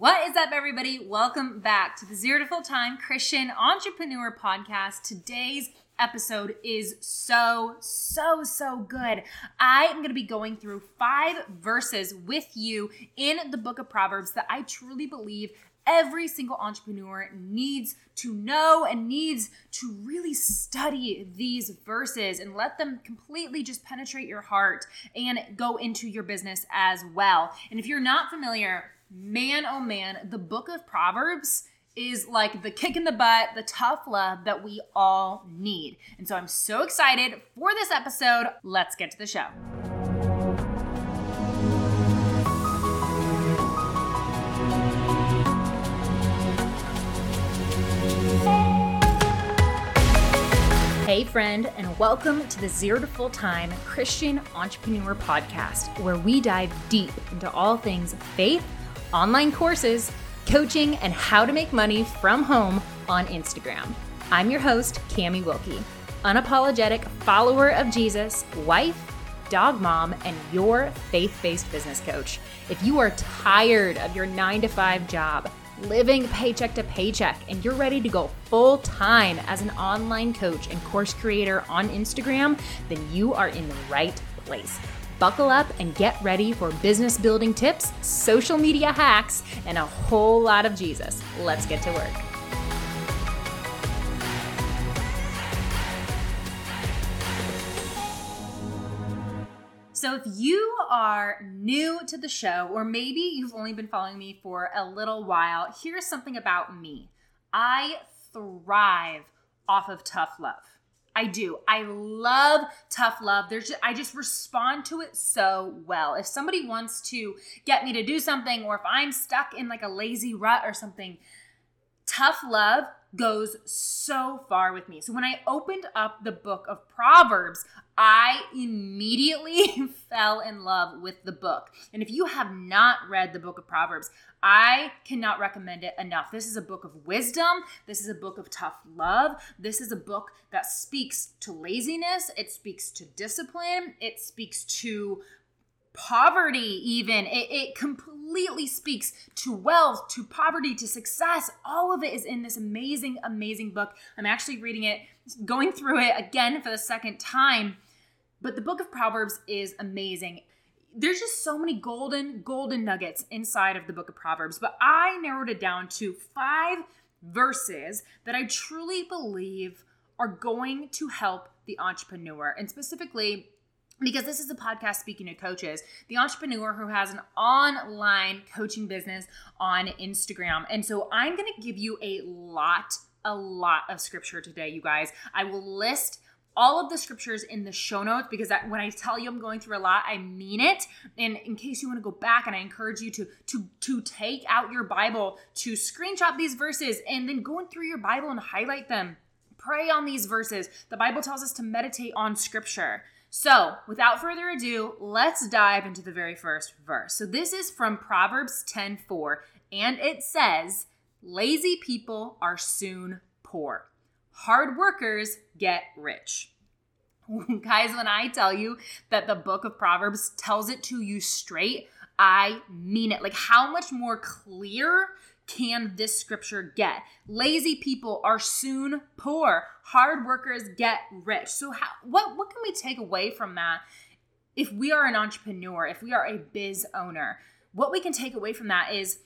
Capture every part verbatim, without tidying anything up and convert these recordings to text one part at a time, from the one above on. What is up, everybody? Welcome back to the Zero to Full Time Christian Entrepreneur Podcast. Today's episode is so, so, so good. I am going to be going through five verses with you in the book of Proverbs that I truly believe every single entrepreneur needs to know and needs to really study these verses and let them completely just penetrate your heart and go into your business as well. And if you're not familiar, man, oh man, the book of Proverbs is like the kick in the butt, the tough love that we all need. And so I'm so excited for this episode. Let's get to the show. Hey friend, and welcome to the Zero to Full Time Christian Entrepreneur Podcast, where we dive deep into all things faith, online courses, coaching, and how to make money from home on Instagram. I'm your host, Camie Wilke, unapologetic follower of Jesus, wife, dog mom, and your faith-based business coach. If you are tired of your nine to five job, living paycheck to paycheck, and you're ready to go full-time as an online coach and course creator on Instagram, then you are in the right place. Buckle up and get ready for business building tips, social media hacks, and a whole lot of Jesus. Let's get to work. So if you are new to the show, or maybe you've only been following me for a little while, here's something about me. I thrive off of tough love. I do. I love tough love. There's just, I just respond to it so well. If somebody wants to get me to do something, or if I'm stuck in like a lazy rut or something, tough love goes so far with me. So when I opened up the book of Proverbs, I immediately fell in love with the book. And if you have not read the book of Proverbs, I cannot recommend it enough. This is a book of wisdom. This is a book of tough love. This is a book that speaks to laziness. It speaks to discipline. It speaks to poverty even. It, it completely speaks to wealth, to poverty, to success. All of it is in this amazing, amazing book. I'm actually reading it, going through it again for the second time. But the book of Proverbs is amazing. There's just so many golden, golden nuggets inside of the book of Proverbs, but I narrowed it down to five verses that I truly believe are going to help the entrepreneur. And specifically, because this is a podcast speaking to coaches, the entrepreneur who has an online coaching business on Instagram. And so I'm going to give you a lot, a lot of scripture today, you guys. I will list all of the scriptures in the show notes, because that, when I tell you I'm going through a lot, I mean it. And in case you want to go back, and I encourage you to, to, to take out your Bible, to screenshot these verses, and then go through your Bible and highlight them. Pray on these verses. The Bible tells us to meditate on scripture. So without further ado, let's dive into the very first verse. So this is from Proverbs ten four, and it says, "Lazy people are soon poor. Hard workers get rich." Guys, when I tell you that the book of Proverbs tells it to you straight, I mean it. Like, how much more clear can this scripture get? Lazy people are soon poor. Hard workers get rich. So how, what, what can we take away from that if we are an entrepreneur, if we are a biz owner? What we can take away from that is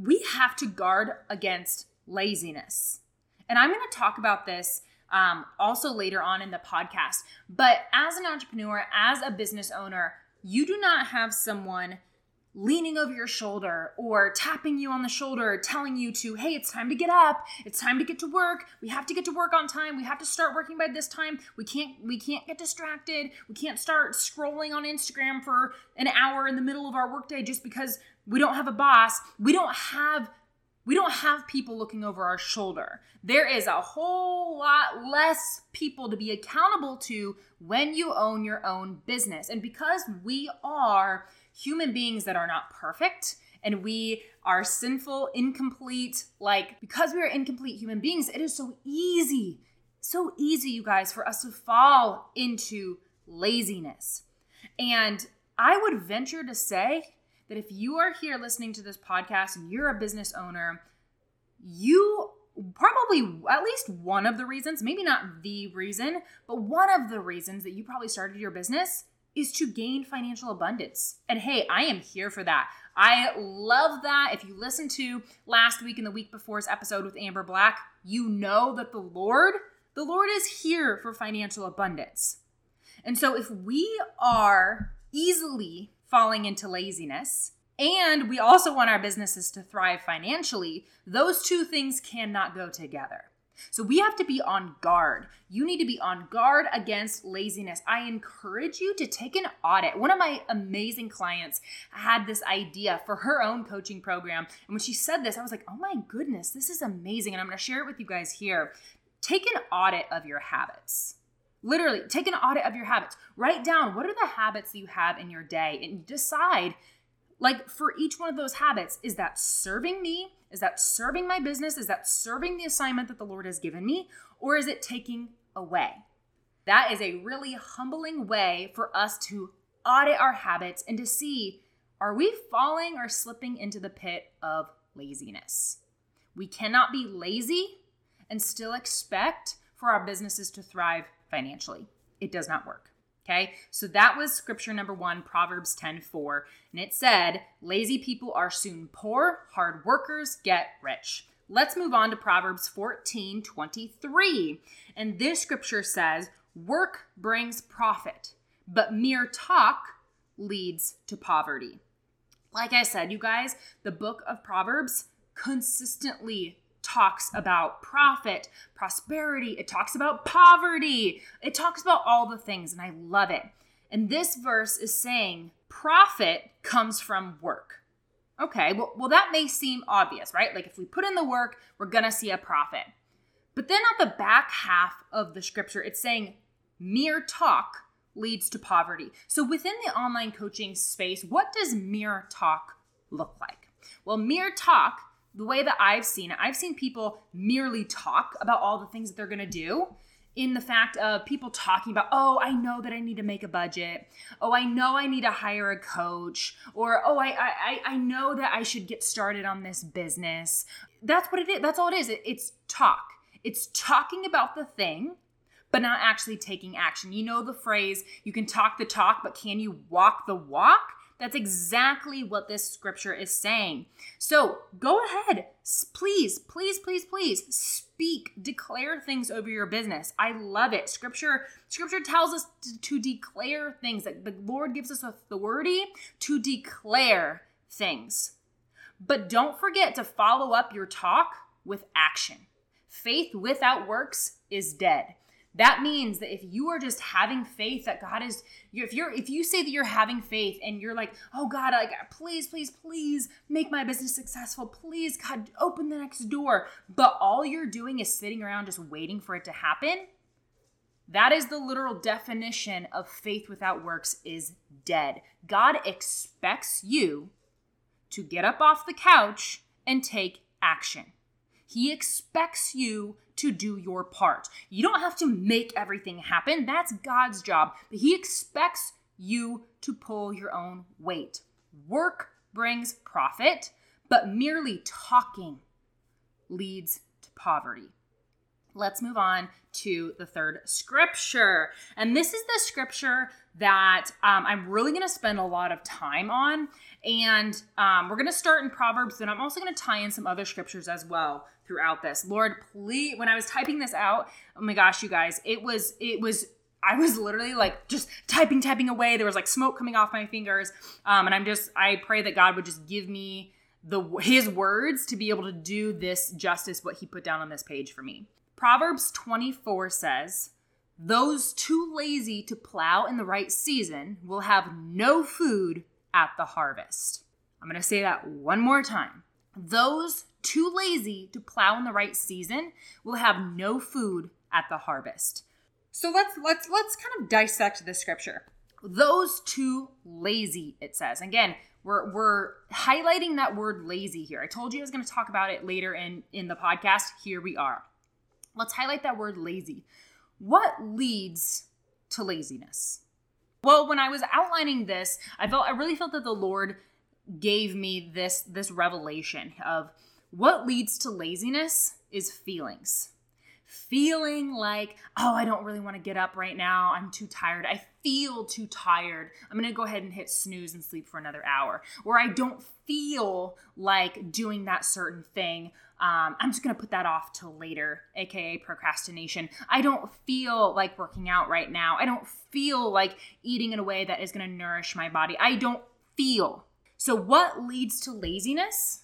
we have to guard against laziness. And I'm going to talk about this um, also later on in the podcast. But as an entrepreneur, as a business owner, you do not have someone leaning over your shoulder or tapping you on the shoulder, telling you to, hey, it's time to get up. It's time to get to work. We have to get to work on time. We have to start working by this time. We can't, we can't get distracted. We can't start scrolling on Instagram for an hour in the middle of our workday just because we don't have a boss. We don't have We don't have people looking over our shoulder. There is a whole lot less people to be accountable to when you own your own business. And because we are human beings that are not perfect, and we are sinful, incomplete, like because we are incomplete human beings, it is so easy, so easy, you guys, for us to fall into laziness. And I would venture to say that if you are here listening to this podcast and you're a business owner, you probably, at least one of the reasons, maybe not the reason, but one of the reasons that you probably started your business is to gain financial abundance. And hey, I am here for that. I love that. If you listened to last week and the week before's episode with Amber Black, you know that the Lord, the Lord is here for financial abundance. And so if we are easily falling into laziness and we also want our businesses to thrive financially, those two things cannot go together. So we have to be on guard. You need to be on guard against laziness. I encourage you to take an audit. One of my amazing clients had this idea for her own coaching program. And when she said this, I was like, oh my goodness, this is amazing. And I'm going to share it with you guys here. Take an audit of your habits. Literally, take an audit of your habits. Write down, what are the habits you have in your day? And decide, like, for each one of those habits, is that serving me? Is that serving my business? Is that serving the assignment that the Lord has given me? Or is it taking away? That is a really humbling way for us to audit our habits and to see, are we falling or slipping into the pit of laziness? We cannot be lazy and still expect for our businesses to thrive financially. It does not work. Okay. So that was scripture number one, Proverbs ten four. And it said, lazy people are soon poor, hard workers get rich. Let's move on to Proverbs fourteen twenty-three. And this scripture says, work brings profit, but mere talk leads to poverty. Like I said, you guys, the book of Proverbs consistently talks about profit, prosperity. It talks about poverty. It talks about all the things, and I love it. And this verse is saying profit comes from work. Okay, well, well that may seem obvious, right? Like if we put in the work, we're going to see a profit. But then on the back half of the scripture, it's saying mere talk leads to poverty. So within the online coaching space, what does mere talk look like? Well, mere talk, the way that I've seen it, I've seen people merely talk about all the things that they're going to do, in the fact of people talking about, oh, I know that I need to make a budget. Oh, I know I need to hire a coach. Or, oh, I I, I know that I should get started on this business. That's what it is. That's all it is. It, it's talk. It's talking about the thing, but not actually taking action. You know the phrase, you can talk the talk, but can you walk the walk? That's exactly what this scripture is saying. So go ahead, please, please, please, please speak, declare things over your business. I love it. Scripture, scripture tells us to, to declare things. That the Lord gives us authority to declare things. But don't forget to follow up your talk with action. Faith without works is dead. That means that if you are just having faith that God is, if you're, if you say that you're having faith and you're like, oh God, like please, please, please make my business successful. Please, God, open the next door. But all you're doing is sitting around just waiting for it to happen. That is the literal definition of faith without works is dead. God expects you to get up off the couch and take action. He expects you to do your part. You don't have to make everything happen. That's God's job. But he expects you to pull your own weight. Work brings profit, but merely talking leads to poverty. Let's move on to the third scripture. And this is the scripture that um, I'm really going to spend a lot of time on. And um, we're going to start in Proverbs, and I'm also going to tie in some other scriptures as well throughout this. Lord, please, when I was typing this out, oh my gosh, you guys, it was, it was, I was literally like just typing, typing away. There was like smoke coming off my fingers. Um, and I'm just, I pray that God would just give me the his words to be able to do this justice, what he put down on this page for me. Proverbs twenty-four says, those too lazy to plow in the right season will have no food at the harvest. I'm going to say that one more time. Those too lazy to plow in the right season will have no food at the harvest. So let's let's let's kind of dissect this scripture. Those too lazy, it says. Again, We're we're highlighting that word lazy here. I told you I was going to talk about it later in, in the podcast. Here we are. Let's highlight that word lazy. What leads to laziness? Well, when I was outlining this, I felt I really felt that the Lord gave me this, this revelation of what leads to laziness is feelings. Feeling like, oh, I don't really want to get up right now. I'm too tired. I feel too tired. I'm going to go ahead and hit snooze and sleep for another hour. Or I don't feel like doing that certain thing. Um, I'm just going to put that off till later, aka procrastination. I don't feel like working out right now. I don't feel like eating in a way that is going to nourish my body. I don't feel. So what leads to laziness?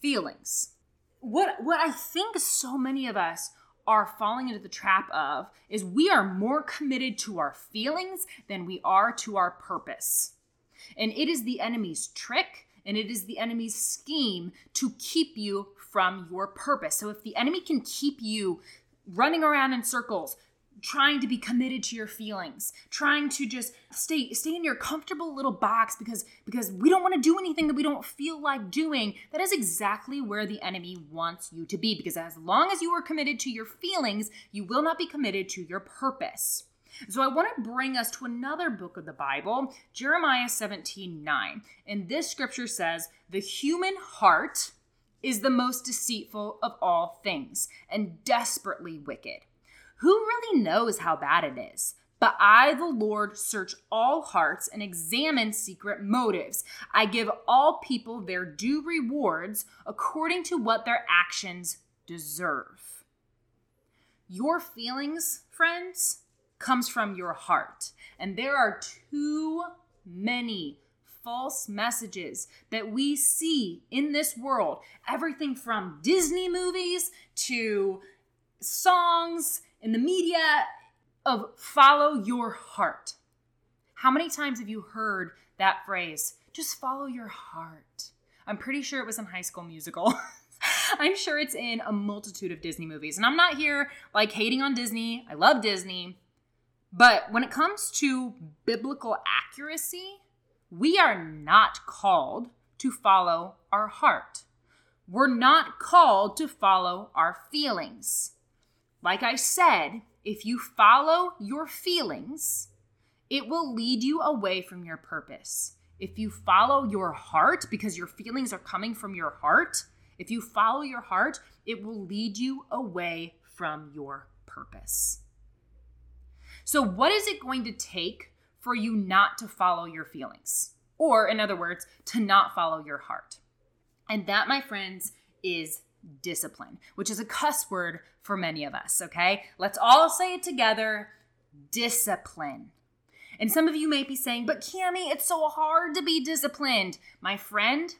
Feelings. What what I think so many of us are falling into the trap of is we are more committed to our feelings than we are to our purpose. And it is the enemy's trick, and it is the enemy's scheme to keep you from your purpose. So if the enemy can keep you running around in circles, trying to be committed to your feelings, trying to just stay stay in your comfortable little box because, because we don't want to do anything that we don't feel like doing, that is exactly where the enemy wants you to be. Because as long as you are committed to your feelings, you will not be committed to your purpose. So I want to bring us to another book of the Bible, Jeremiah seventeen nine. And this scripture says, the human heart is the most deceitful of all things and desperately wicked. Who really knows how bad it is? But I, the Lord, search all hearts and examine secret motives. I give all people their due rewards according to what their actions deserve. Your feelings, friends, comes from your heart. And there are too many false messages that we see in this world. Everything from Disney movies to songs in the media of follow your heart. How many times have you heard that phrase? Just follow your heart. I'm pretty sure it was in High School Musical. I'm sure it's in a multitude of Disney movies. And I'm not here like hating on Disney. I love Disney. But when it comes to biblical accuracy, we are not called to follow our heart. We're not called to follow our feelings. Like I said, if you follow your feelings, it will lead you away from your purpose. If you follow your heart, because your feelings are coming from your heart, if you follow your heart, it will lead you away from your purpose. So what is it going to take for you not to follow your feelings? Or in other words, to not follow your heart. And that, my friends, is discipline, which is a cuss word for many of us, okay? Let's all say it together, discipline. And some of you may be saying, but Camie, it's so hard to be disciplined. My friend,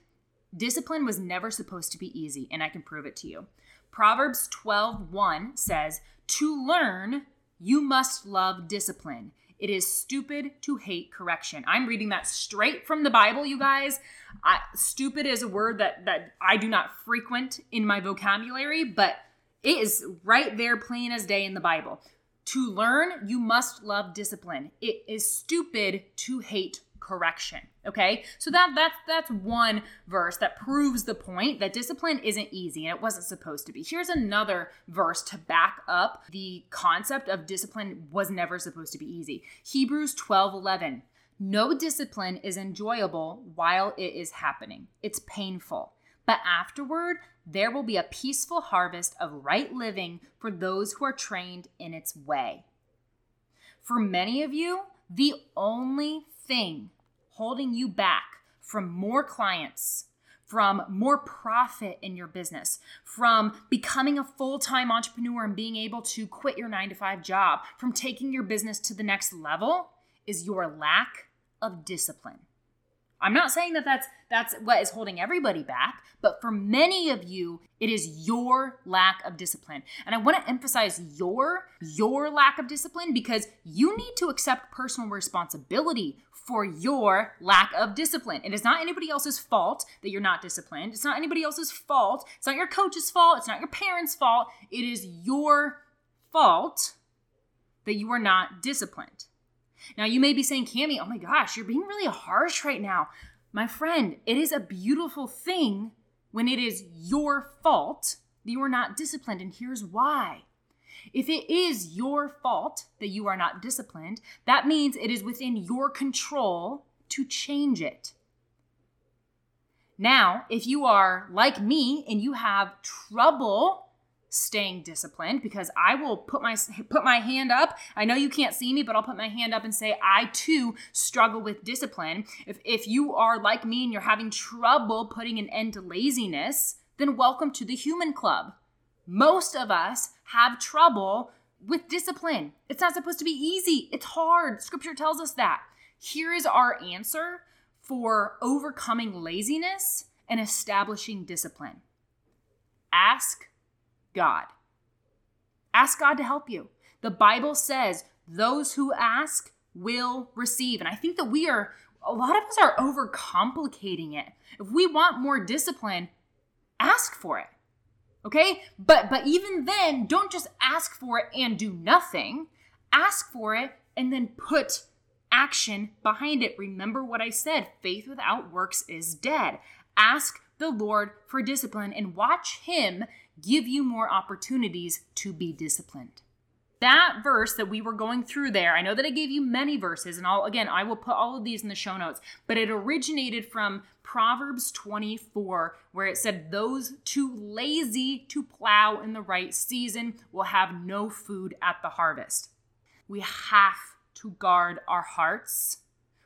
discipline was never supposed to be easy, and I can prove it to you. Proverbs twelve one says, to learn, you must love discipline. It is stupid to hate correction. I'm reading that straight from the Bible, you guys. I, stupid is a word that, that I do not frequent in my vocabulary, but it is right there plain as day in the Bible. To learn, you must love discipline. It is stupid to hate correction, okay? So that that's, that's one verse that proves the point that discipline isn't easy and it wasn't supposed to be. Here's another verse to back up the concept of discipline was never supposed to be easy. Hebrews twelve eleven. No discipline is enjoyable while it is happening. It's painful. But afterward, there will be a peaceful harvest of right living for those who are trained in its way. For many of you, the only thing holding you back from more clients, from more profit in your business, from becoming a full-time entrepreneur and being able to quit your nine to five job, from taking your business to the next level, is your lack of discipline. I'm not saying that that's, that's what is holding everybody back, but for many of you, it is your lack of discipline. And I want to emphasize your, your lack of discipline because you need to accept personal responsibility for your lack of discipline. It is not anybody else's fault that you're not disciplined. It's not anybody else's fault. It's not your coach's fault. It's not your parents' fault. It is your fault that you are not disciplined. Now, you may be saying, Camie, oh my gosh, you're being really harsh right now. My friend, it is a beautiful thing when it is your fault that you are not disciplined, and here's why. If it is your fault that you are not disciplined, that means it is within your control to change it. Now, if you are like me and you have trouble staying disciplined, because I will put my put my hand up. I know you can't see me, but I'll put my hand up and say, I too struggle with discipline. If if you are like me and you're having trouble putting an end to laziness, then welcome to the human club. Most of us have trouble with discipline. It's not supposed to be easy. It's hard. Scripture tells us that. Here is our answer for overcoming laziness and establishing discipline. Ask God. Ask God to help you. The Bible says those who ask will receive. And I think that we are, a lot of us are overcomplicating it. If we want more discipline, ask for it. Okay? But but even then, don't just ask for it and do nothing. Ask for it and then put action behind it. Remember what I said, faith without works is dead. Ask the Lord for discipline and watch him give you more opportunities to be disciplined. That verse that we were going through there, I know that I gave you many verses, and I'll, again, I will put all of these in the show notes, but it originated from Proverbs twenty-four, where it said, those too lazy to plow in the right season will have no food at the harvest. We have to guard our hearts.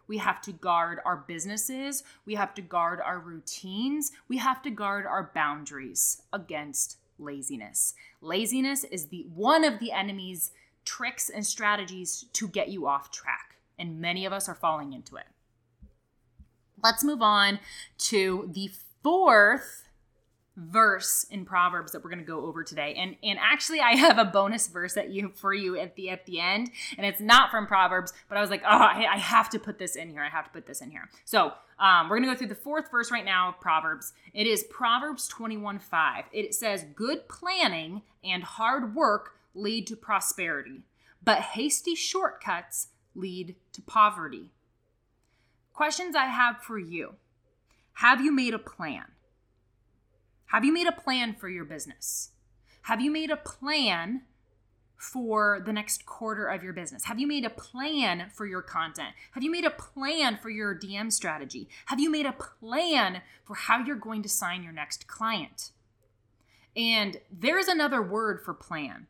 We have to guard our businesses. We have to guard our routines. We have to guard our boundaries against laziness. Laziness is the one of the enemy's tricks and strategies to get you off track. And many of us are falling into it. Let's move on to the fourth verse in Proverbs that we're going to go over today. And and actually I have a bonus verse at you for you at the at the end, and it's not from Proverbs, but I was like, oh, I, I have to put this in here. I have to put this in here. So um, we're going to go through the fourth verse right now of Proverbs. It is Proverbs twenty-one five. It says, good planning and hard work lead to prosperity, but hasty shortcuts lead to poverty. Questions I have for you. Have you made a plan? Have you made a plan for your business? Have you made a plan for the next quarter of your business? Have you made a plan for your content? Have you made a plan for your D M strategy? Have you made a plan for how you're going to sign your next client? And there's another word for plan.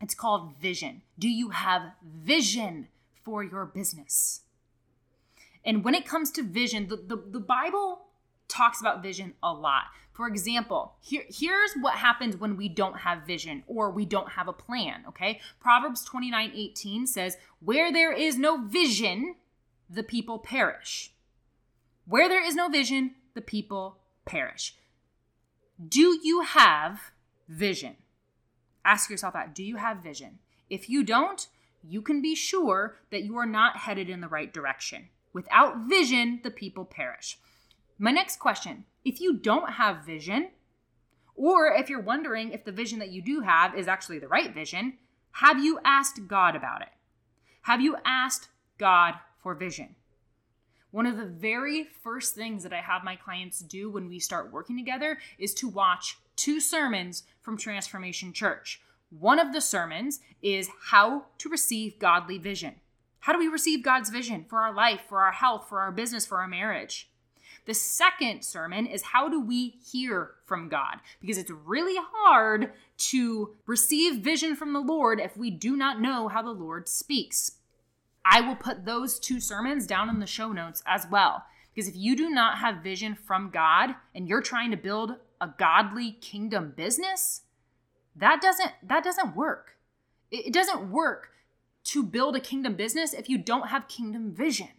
It's called vision. Do you have vision for your business? And when it comes to vision, the, the, the Bible talks about vision a lot. For example, here, here's what happens when we don't have vision or we don't have a plan, okay? Proverbs twenty-nine eighteen says, where there is no vision, the people perish. Where there is no vision, the people perish. Do you have vision? Ask yourself that. Do you have vision? If you don't, you can be sure that you are not headed in the right direction. Without vision, the people perish. My next question, if you don't have vision, or if you're wondering if the vision that you do have is actually the right vision, have you asked God about it? Have you asked God for vision? One of the very first things that I have my clients do when we start working together is to watch two sermons from Transformation Church. One of the sermons is how to receive godly vision. How do we receive God's vision for our life, for our health, for our business, for our marriage? The second sermon is how do we hear from God? Because it's really hard to receive vision from the Lord if we do not know how the Lord speaks. I will put those two sermons down in the show notes as well. Because if you do not have vision from God and you're trying to build a godly kingdom business, that doesn't, that doesn't work. It doesn't work to build a kingdom business if you don't have kingdom vision.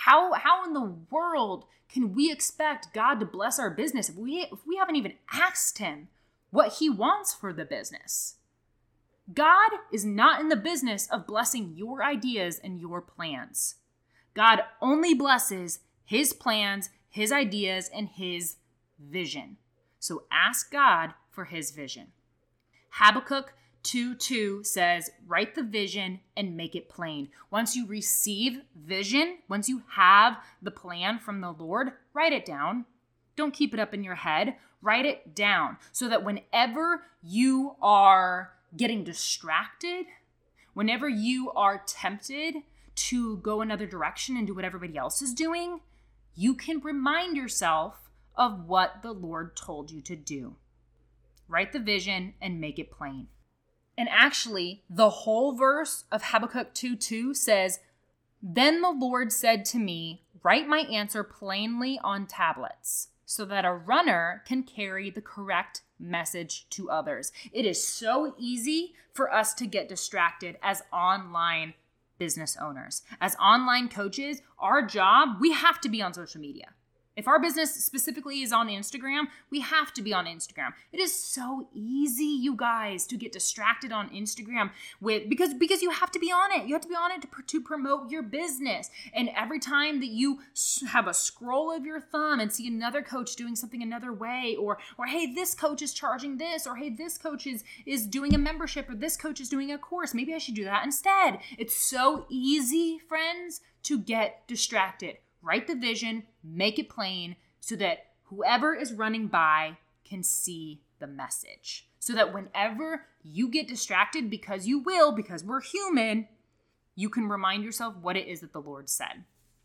How how in the world can we expect God to bless our business if we, if we haven't even asked him what he wants for the business? God is not in the business of blessing your ideas and your plans. God only blesses his plans, his ideas, and his vision. So ask God for his vision. Habakkuk two two says, write the vision and make it plain. Once you receive vision, once you have the plan from the Lord, write it down. Don't keep it up in your head. Write it down so that whenever you are getting distracted, whenever you are tempted to go another direction and do what everybody else is doing, you can remind yourself of what the Lord told you to do. Write the vision and make it plain. And actually, the whole verse of Habakkuk two two says, "Then the Lord said to me, write my answer plainly on tablets, so that a runner can carry the correct message to others." It is so easy for us to get distracted as online business owners. As online coaches, our job, we have to be on social media. If our business specifically is on Instagram, we have to be on Instagram. It is so easy, you guys, to get distracted on Instagram with because because you have to be on it. You have to be on it to, to promote your business. And every time that you have a scroll of your thumb and see another coach doing something another way, or or hey, this coach is charging this, or hey, this coach is, is doing a membership, or this coach is doing a course, maybe I should do that instead. It's so easy, friends, to get distracted. Write the vision, make it plain so that whoever is running by can see the message. So that whenever you get distracted, because you will, because we're human, you can remind yourself what it is that the Lord said.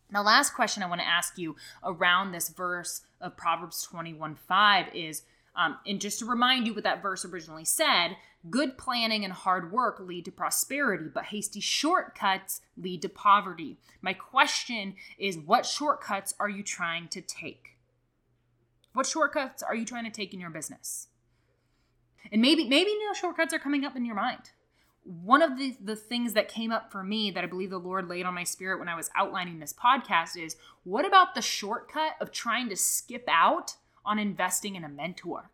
Now, last question I want to ask you around this verse of Proverbs twenty-one five is, um, and just to remind you what that verse originally said, good planning and hard work lead to prosperity, but hasty shortcuts lead to poverty. My question is, what shortcuts are you trying to take? What shortcuts are you trying to take in your business? And maybe maybe no shortcuts are coming up in your mind. One of the, the things that came up for me that I believe the Lord laid on my spirit when I was outlining this podcast is, what about the shortcut of trying to skip out on investing in a mentor?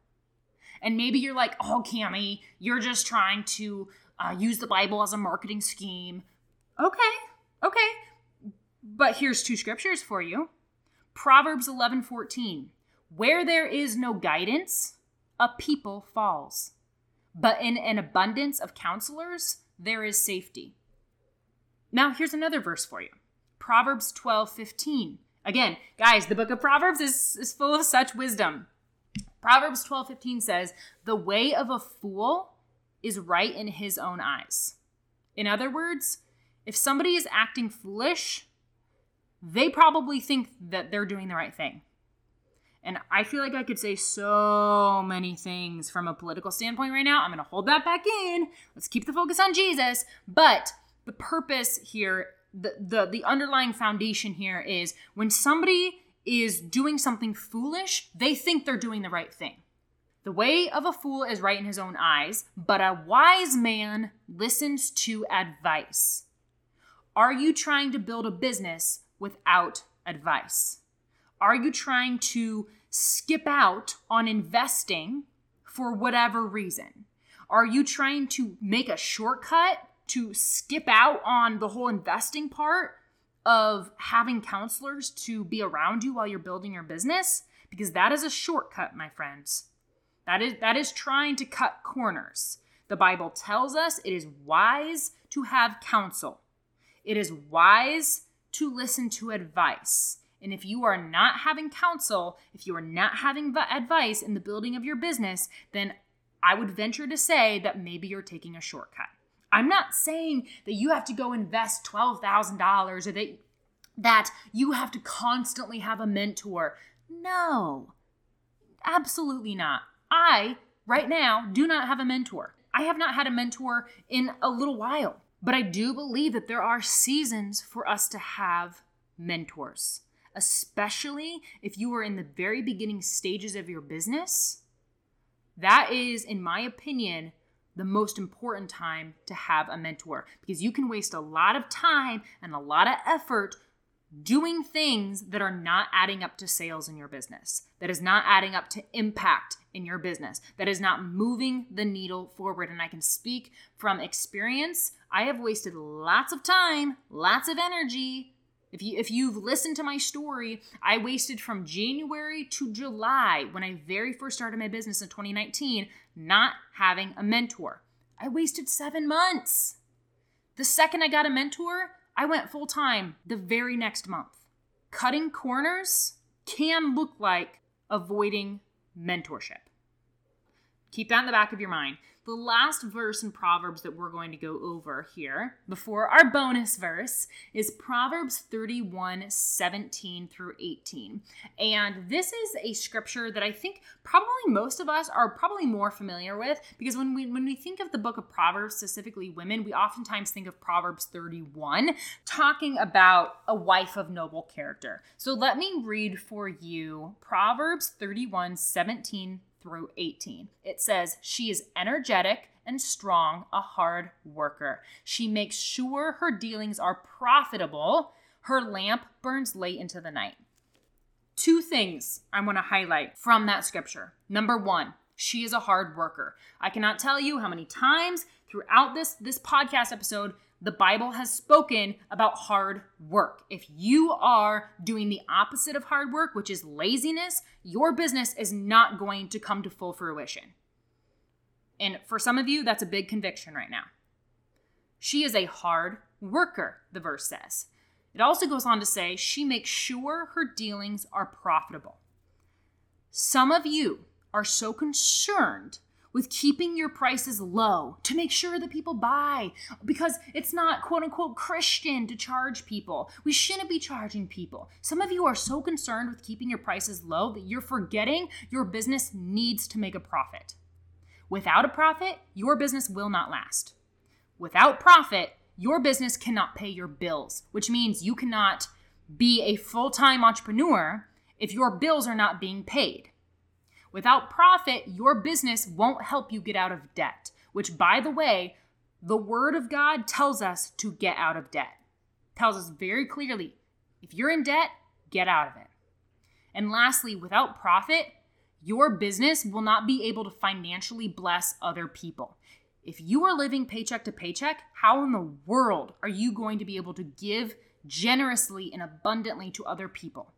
And maybe you're like, oh, Camie, you're just trying to uh, use the Bible as a marketing scheme. Okay, okay. But here's two scriptures for you. Proverbs eleven fourteen, where there is no guidance, a people falls. But in an abundance of counselors, there is safety. Now, here's another verse for you. Proverbs twelve fifteen. Again, guys, the book of Proverbs is, is full of such wisdom. Proverbs twelve fifteen says, the way of a fool is right in his own eyes. In other words, if somebody is acting foolish, they probably think that they're doing the right thing. And I feel like I could say so many things from a political standpoint right now. I'm going to hold that back in. Let's keep the focus on Jesus. But the purpose here, the, the, the underlying foundation here is, when somebody is doing something foolish, they think they're doing the right thing. The way of a fool is right in his own eyes, but a wise man listens to advice. Are you trying to build a business without advice? Are you trying to skip out on investing for whatever reason? Are you trying to make a shortcut to skip out on the whole investing part of having counselors to be around you while you're building your business? Because that is a shortcut, my friends. That is that is trying to cut corners. The Bible tells us it is wise to have counsel. It is wise to listen to advice. And if you are not having counsel, if you are not having advice in the building of your business, then I would venture to say that maybe you're taking a shortcut. I'm not saying that you have to go invest twelve thousand dollars or that, that you have to constantly have a mentor. No, absolutely not. I, right now, do not have a mentor. I have not had a mentor in a little while, but I do believe that there are seasons for us to have mentors, especially if you are in the very beginning stages of your business. That is, in my opinion, the most important time to have a mentor, because you can waste a lot of time and a lot of effort doing things that are not adding up to sales in your business, that is not adding up to impact in your business, that is not moving the needle forward. And I can speak from experience. I have wasted lots of time, lots of energy. If you, if you've listened to my story, I wasted from January to July, when I very first started my business in twenty nineteen, not having a mentor. I wasted seven months. The second I got a mentor, I went full time the very next month. Cutting corners can look like avoiding mentorship. Keep that in the back of your mind. The last verse in Proverbs that we're going to go over here before our bonus verse is Proverbs thirty-one, seventeen through eighteen. And this is a scripture that I think probably most of us are probably more familiar with, because when we when we think of the book of Proverbs, specifically women, we oftentimes think of Proverbs thirty-one talking about a wife of noble character. So let me read for you Proverbs thirty-one, seventeen through eighteen. It says, "She is energetic and strong, a hard worker. She makes sure her dealings are profitable. Her lamp burns late into the night." Two things I want to highlight from that scripture. Number one, she is a hard worker. I cannot tell you how many times throughout this, this podcast episode, the Bible has spoken about hard work. If you are doing the opposite of hard work, which is laziness, your business is not going to come to full fruition. And for some of you, that's a big conviction right now. She is a hard worker, the verse says. It also goes on to say, she makes sure her dealings are profitable. Some of you are so concerned with keeping your prices low to make sure that people buy, because it's not quote unquote Christian to charge people. We shouldn't be charging people. Some of you are so concerned with keeping your prices low that you're forgetting your business needs to make a profit. Without a profit, your business will not last. Without profit, your business cannot pay your bills, which means you cannot be a full-time entrepreneur if your bills are not being paid. Without profit, your business won't help you get out of debt, which, by the way, the Word of God tells us to get out of debt. It tells us very clearly, if you're in debt, get out of it. And lastly, without profit, your business will not be able to financially bless other people. If you are living paycheck to paycheck, how in the world are you going to be able to give generously and abundantly to other people?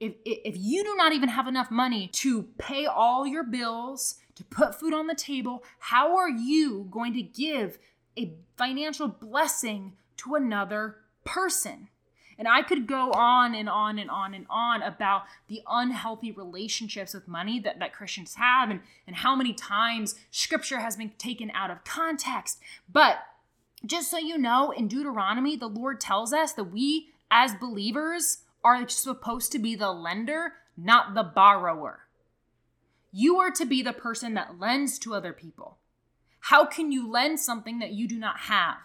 If, if you do not even have enough money to pay all your bills, to put food on the table, how are you going to give a financial blessing to another person? And I could go on and on and on and on about the unhealthy relationships with money that, that Christians have, and, and how many times scripture has been taken out of context. But just so you know, in Deuteronomy, the Lord tells us that we as believers are supposed to be the lender, not the borrower. You are to be the person that lends to other people. How can you lend something that you do not have?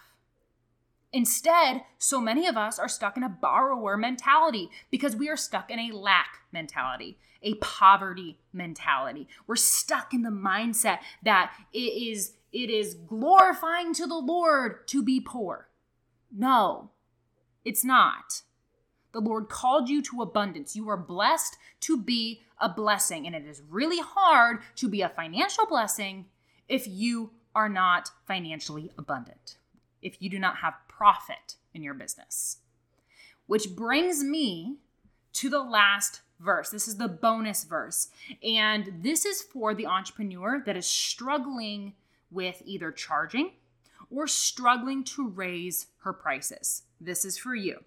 Instead, so many of us are stuck in a borrower mentality because we are stuck in a lack mentality, a poverty mentality. We're stuck in the mindset that it is, it is glorifying to the Lord to be poor. No, it's not. The Lord called you to abundance. You are blessed to be a blessing. And it is really hard to be a financial blessing if you are not financially abundant, if you do not have profit in your business. Which brings me to the last verse. This is the bonus verse. And this is for the entrepreneur that is struggling with either charging or struggling to raise her prices. This is for you.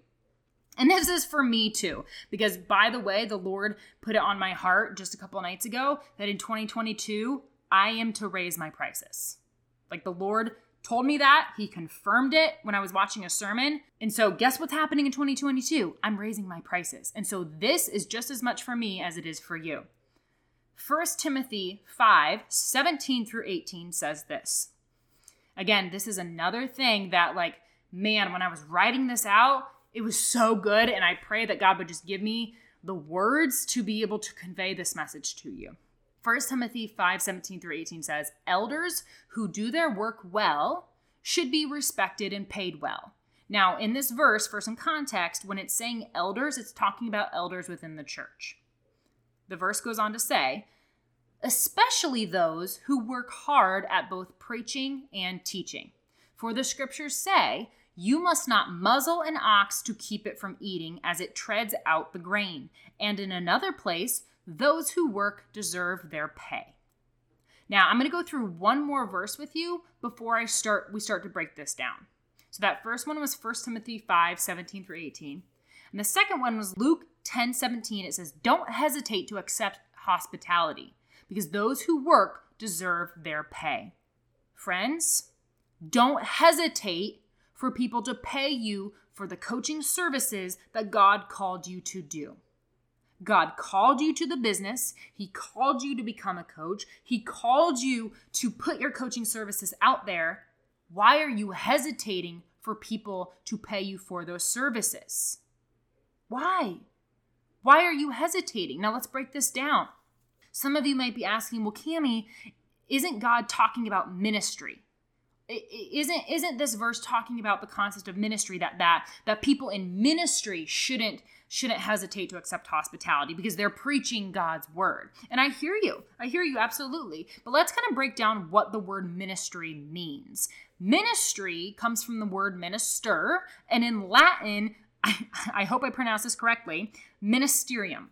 And this is for me too, because by the way, the Lord put it on my heart just a couple nights ago that in twenty twenty-two, I am to raise my prices. Like the Lord told me that. He confirmed it when I was watching a sermon. And so guess what's happening in twenty twenty-two? I'm raising my prices. And so this is just as much for me as it is for you. First Timothy five, seventeen through eighteen says this. Again, this is another thing that like, man, when I was writing this out, it was so good, and I pray that God would just give me the words to be able to convey this message to you. First Timothy five, seventeen through eighteen says, "Elders who do their work well should be respected and paid well." Now, in this verse, for some context, when it's saying elders, it's talking about elders within the church. The verse goes on to say, "Especially those who work hard at both preaching and teaching. For the scriptures say, you must not muzzle an ox to keep it from eating as it treads out the grain. And in another place, those who work deserve their pay." Now, I'm going to go through one more verse with you before I start. we start to break this down. So that first one was First Timothy five, seventeen through eighteen. And the second one was Luke ten, seventeen. It says, "Don't hesitate to accept hospitality because those who work deserve their pay. Friends, don't hesitate for people to pay you for the coaching services that God called you to do. God called you to the business. He called you to become a coach. He called you to put your coaching services out there. Why are you hesitating for people to pay you for those services? Why? Why are you hesitating? Now let's break this down. Some of you might be asking, well, Camie, isn't God talking about ministry? Isn't, isn't this verse talking about the concept of ministry, that, that, that people in ministry shouldn't, shouldn't hesitate to accept hospitality because they're preaching God's word? And I hear you. I hear you. Absolutely. But let's kind of break down what the word ministry means. Ministry comes from the word minister, and in Latin, I, I hope I pronounced this correctly, ministerium.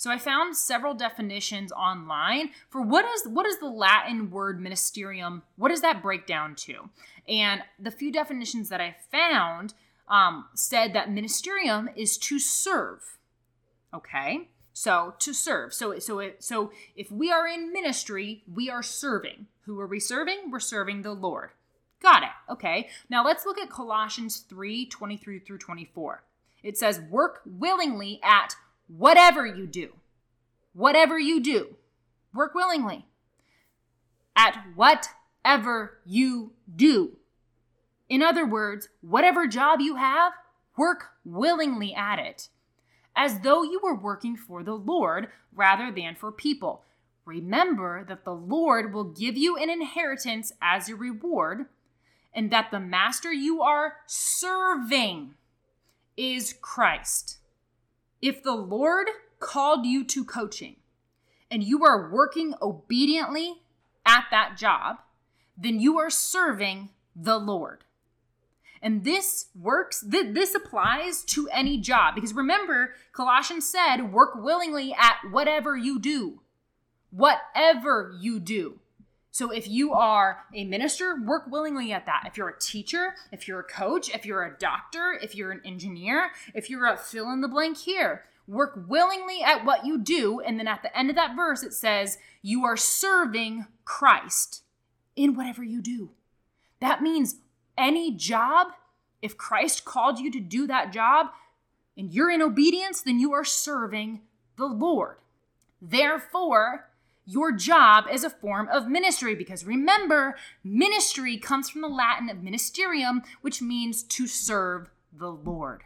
So I found several definitions online for what is what is the Latin word ministerium, what does that break down to? And the few definitions that I found um, said that ministerium is to serve. Okay, so to serve. So so it, so if we are in ministry, we are serving. Who are we serving? We're serving the Lord. Got it. Okay, now let's look at Colossians three twenty-three through twenty-four. It says, work willingly at whatever you do, whatever you do, work willingly at whatever you do. In other words, whatever job you have, work willingly at it, as though you were working for the Lord rather than for people. Remember that the Lord will give you an inheritance as your reward, and that the master you are serving is Christ. If the Lord called you to coaching and you are working obediently at that job, then you are serving the Lord. And this works, th- this applies to any job. Because remember, Colossians said, work willingly at whatever you do. Whatever you do. So if you are a minister, work willingly at that. If you're a teacher, if you're a coach, if you're a doctor, if you're an engineer, if you're a fill in the blank here, work willingly at what you do. And then at the end of that verse, it says, you are serving Christ in whatever you do. That means any job, if Christ called you to do that job and you're in obedience, then you are serving the Lord. Therefore, your job is a form of ministry, because remember, ministry comes from the Latin of ministerium, which means to serve the Lord.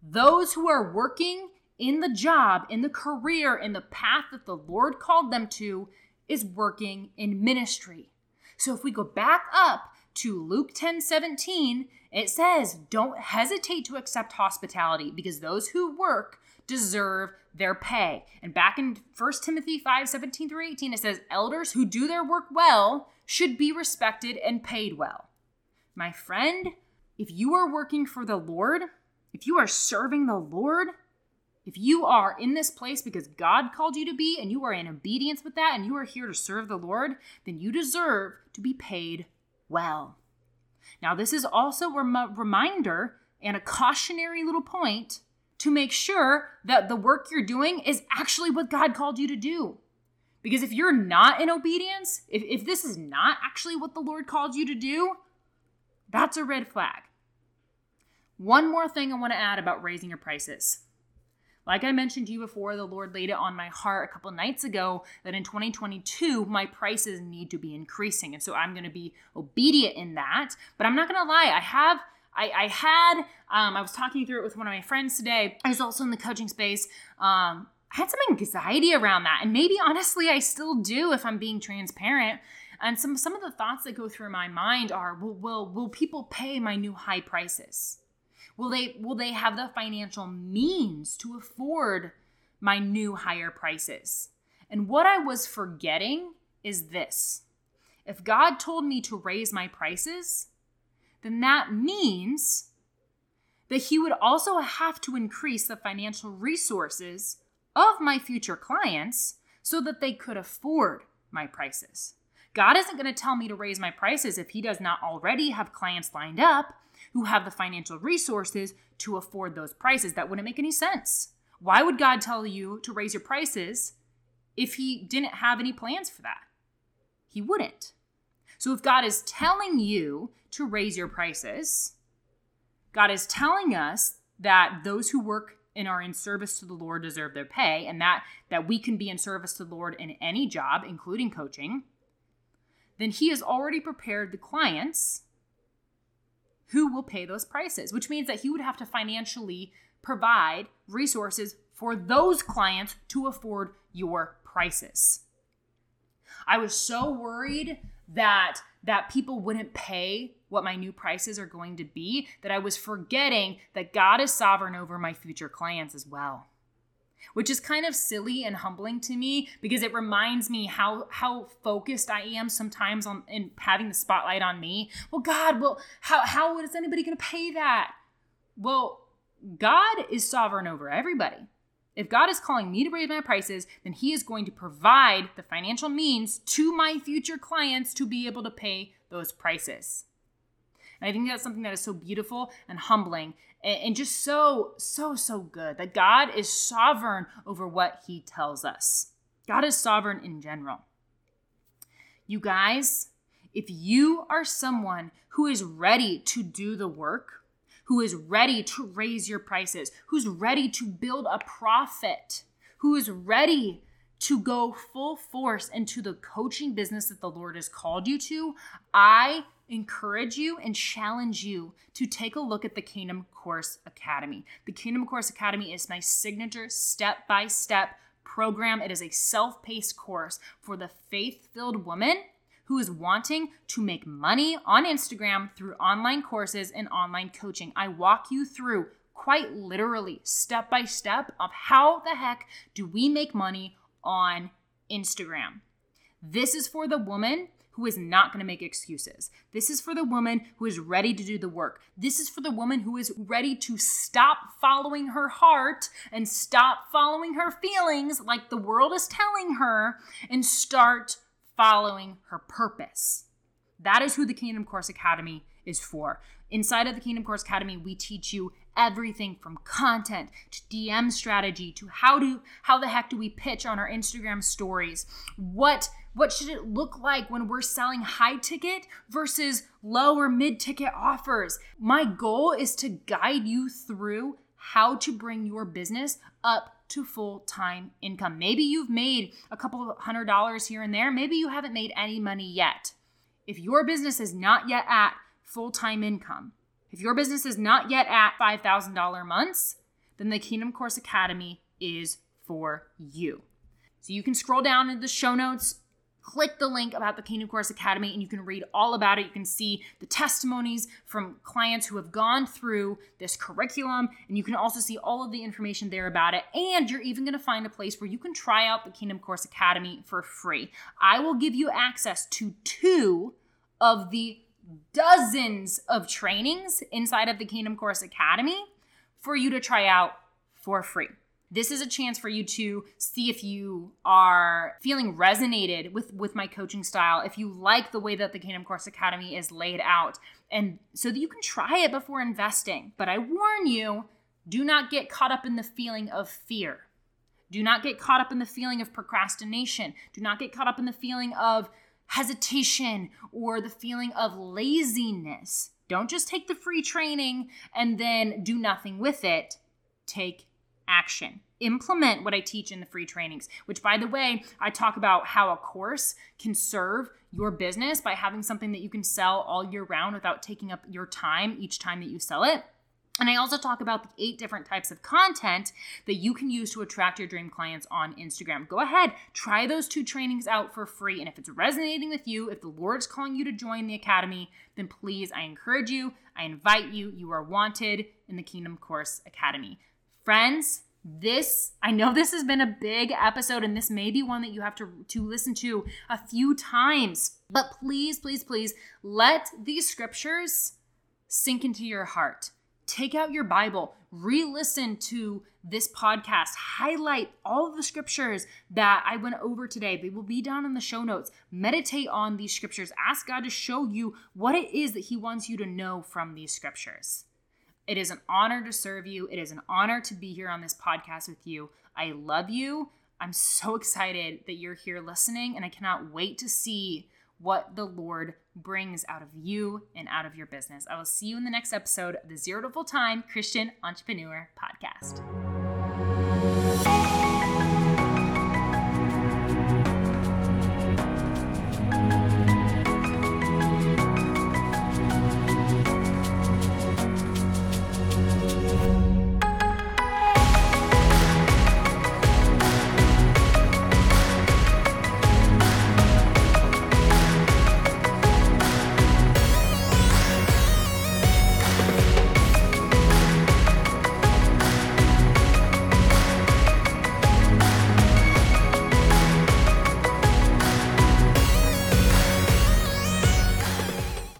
Those who are working in the job, in the career, in the path that the Lord called them to is working in ministry. So if we go back up to Luke ten seventeen, it says, don't hesitate to accept hospitality because those who work deserve their pay. And back in First Timothy five seventeen through eighteen, it says, elders who do their work well should be respected and paid well. My friend, if you are working for the Lord, if you are serving the Lord, if you are in this place because God called you to be and you are in obedience with that and you are here to serve the Lord, then you deserve to be paid well. Now, this is also a rem- reminder and a cautionary little point to make sure that the work you're doing is actually what God called you to do. Because if you're not in obedience, if, if this is not actually what the Lord called you to do, that's a red flag. One more thing I want to add about raising your prices. Like I mentioned to you before, the Lord laid it on my heart a couple nights ago that in twenty twenty-two, my prices need to be increasing. And so I'm going to be obedient in that. But I'm not going to lie, I have... I, I had, um, I was talking through it with one of my friends today. I was also in the coaching space. Um, I had some anxiety around that. And maybe honestly, I still do if I'm being transparent. And some, some of the thoughts that go through my mind are, well, will, will people pay my new high prices? Will they, will they have the financial means to afford my new higher prices? And what I was forgetting is this. If God told me to raise my prices, then that means that he would also have to increase the financial resources of my future clients so that they could afford my prices. God isn't going to tell me to raise my prices if he does not already have clients lined up who have the financial resources to afford those prices. That wouldn't make any sense. Why would God tell you to raise your prices if he didn't have any plans for that? he wouldn't. So if God is telling you to raise your prices, God is telling us that those who work and are in service to the Lord deserve their pay, and that, that we can be in service to the Lord in any job, including coaching, then he has already prepared the clients who will pay those prices, which means that he would have to financially provide resources for those clients to afford your prices. I was so worried that that people wouldn't pay what my new prices are going to be, that I was forgetting that God is sovereign over my future clients as well, which is kind of silly and humbling to me because it reminds me how how focused I am sometimes on in having the spotlight on me. Well, God, well, how, how is anybody going to pay that? Well, God is sovereign over everybody. If God is calling me to raise my prices, then he is going to provide the financial means to my future clients to be able to pay those prices. And I think that's something that is so beautiful and humbling and just so, so, so good that God is sovereign over what he tells us. God is sovereign in general. You guys, if you are someone who is ready to do the work, who is ready to raise your prices, who's ready to build a profit, who is ready to go full force into the coaching business that the Lord has called you to, I encourage you and challenge you to take a look at the Kingdom Course Academy. The Kingdom Course Academy is my signature step-by-step program. It is a self-paced course for the faith-filled woman who is wanting to make money on Instagram through online courses and online coaching. I walk you through quite literally step by step of how the heck do we make money on Instagram. This is for the woman who is not going to make excuses. This is for the woman who is ready to do the work. This is for the woman who is ready to stop following her heart and stop following her feelings like the world is telling her and start following her purpose. That is who the Kingdom Course Academy is for. Inside of the Kingdom Course Academy, we teach you everything from content to D M strategy to how do how the heck do we pitch on our Instagram stories? What what should it look like when we're selling high ticket versus low or mid ticket offers? My goal is to guide you through how to bring your business up to full-time income. Maybe you've made a couple of hundred dollars here and there. Maybe you haven't made any money yet. If your business is not yet at full-time income, if your business is not yet at five thousand dollars months, then the Kingdom Course Academy is for you. So you can scroll down in the show notes, click the link about the Kingdom Course Academy, and you can read all about it. You can see the testimonies from clients who have gone through this curriculum, and you can also see all of the information there about it. And you're even going to find a place where you can try out the Kingdom Course Academy for free. I will give you access to two of the dozens of trainings inside of the Kingdom Course Academy for you to try out for free. This is a chance for you to see if you are feeling resonated with, with my coaching style, if you like the way that the Kingdom Course Academy is laid out, and so that you can try it before investing. But I warn you, do not get caught up in the feeling of fear. Do not get caught up in the feeling of procrastination. Do not get caught up in the feeling of hesitation or the feeling of laziness. Don't just take the free training and then do nothing with it. Take action. Implement what I teach in the free trainings, which, by the way, I talk about how a course can serve your business by having something that you can sell all year round without taking up your time each time that you sell it. And I also talk about the eight different types of content that you can use to attract your dream clients on Instagram. Go ahead, try those two trainings out for free. And if it's resonating with you, if the Lord's calling you to join the Academy, then please, I encourage you, I invite you, you are wanted in the Kingdom Course Academy. Friends, this, I know this has been a big episode, and this may be one that you have to, to listen to a few times, but please, please, please let these scriptures sink into your heart. Take out your Bible, re-listen to this podcast, highlight all of the scriptures that I went over today. They will be down in the show notes. Meditate on these scriptures. Ask God to show you what it is that he wants you to know from these scriptures. It is an honor to serve you. It is an honor to be here on this podcast with you. I love you. I'm so excited that you're here listening, and I cannot wait to see what the Lord brings out of you and out of your business. I will see you in the next episode of the Zero to Full Time Christian Entrepreneur Podcast.